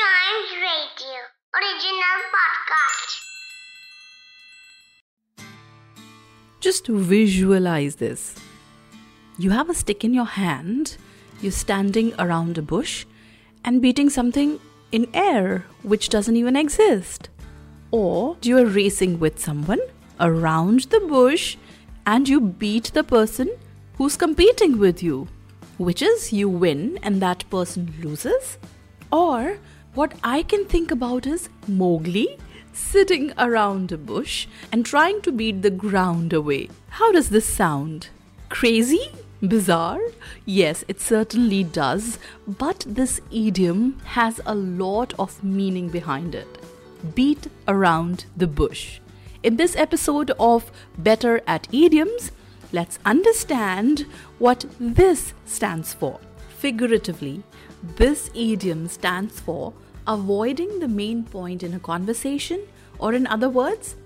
Giant Radio original podcast. Just visualize this. You have a stick in your hand, you're standing around a bush and beating something in air which doesn't even exist. Or you're racing with someone around the bush and you beat the person who's competing with you, which is you win and that person loses. Or what I can think about is Mowgli sitting around a bush and trying to beat the ground away. How does this sound? Crazy? Bizarre? Yes, it certainly does. But this idiom has a lot of meaning behind it. Beat around the bush. In this episode of Better at Idioms, let's understand what this stands for. Figuratively, this idiom stands for avoiding the main point in a conversation, or in other words,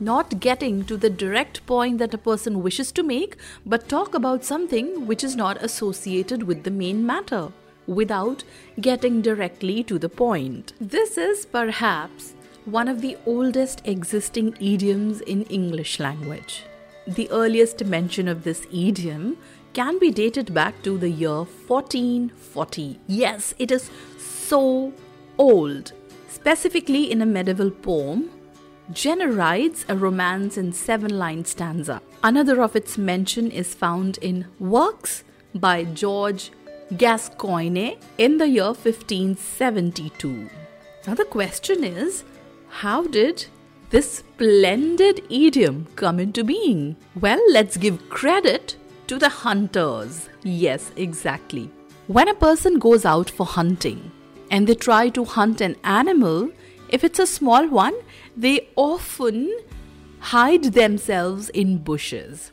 not getting to the direct point that a person wishes to make, but talk about something which is not associated with the main matter, without getting directly to the point. This is perhaps one of the oldest existing idioms in English language. The earliest mention of this idiom can be dated back to the year 1440. Yes, it is so old. Specifically in a medieval poem, Generydes, a romance in 7-line stanza. Another of its mention is found in works by George Gascoigne in the year 1572. Now the question is, how did this splendid idiom come into being? Well, let's give credit to the hunters. Yes, exactly. When a person goes out for hunting and they try to hunt an animal, if it's a small one, they often hide themselves in bushes.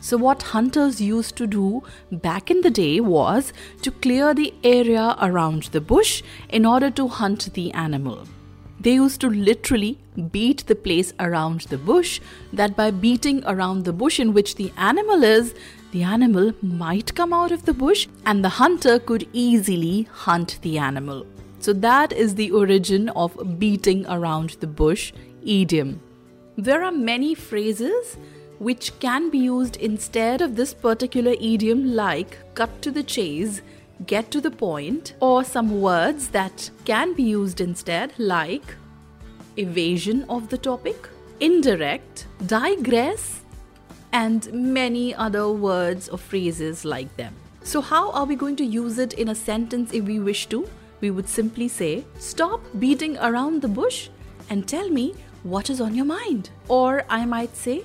So what hunters used to do back in the day was to clear the area around the bush in order to hunt the animal. They used to literally beat the place around the bush, that by beating around the bush in which the animal is, the animal might come out of the bush and the hunter could easily hunt the animal. So that is the origin of beating around the bush idiom. There are many phrases which can be used instead of this particular idiom, like cut to the chase, get to the point, or some words that can be used instead, like evasion of the topic, indirect, digress, and many other words or phrases like them. So how are we going to use it in a sentence if we wish to? We would simply say, stop beating around the bush and tell me what is on your mind. Or I might say,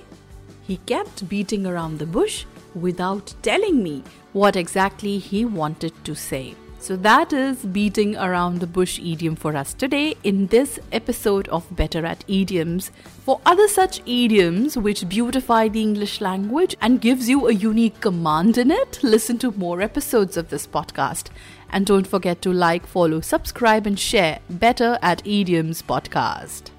he kept beating around the bush without telling me what exactly he wanted to say. So that is beating around the bush idiom for us today in this episode of Better at Idioms. For other such idioms which beautify the English language and gives you a unique command in it, listen to more episodes of this podcast. And don't forget to like, follow, subscribe and share Better at Idioms podcast.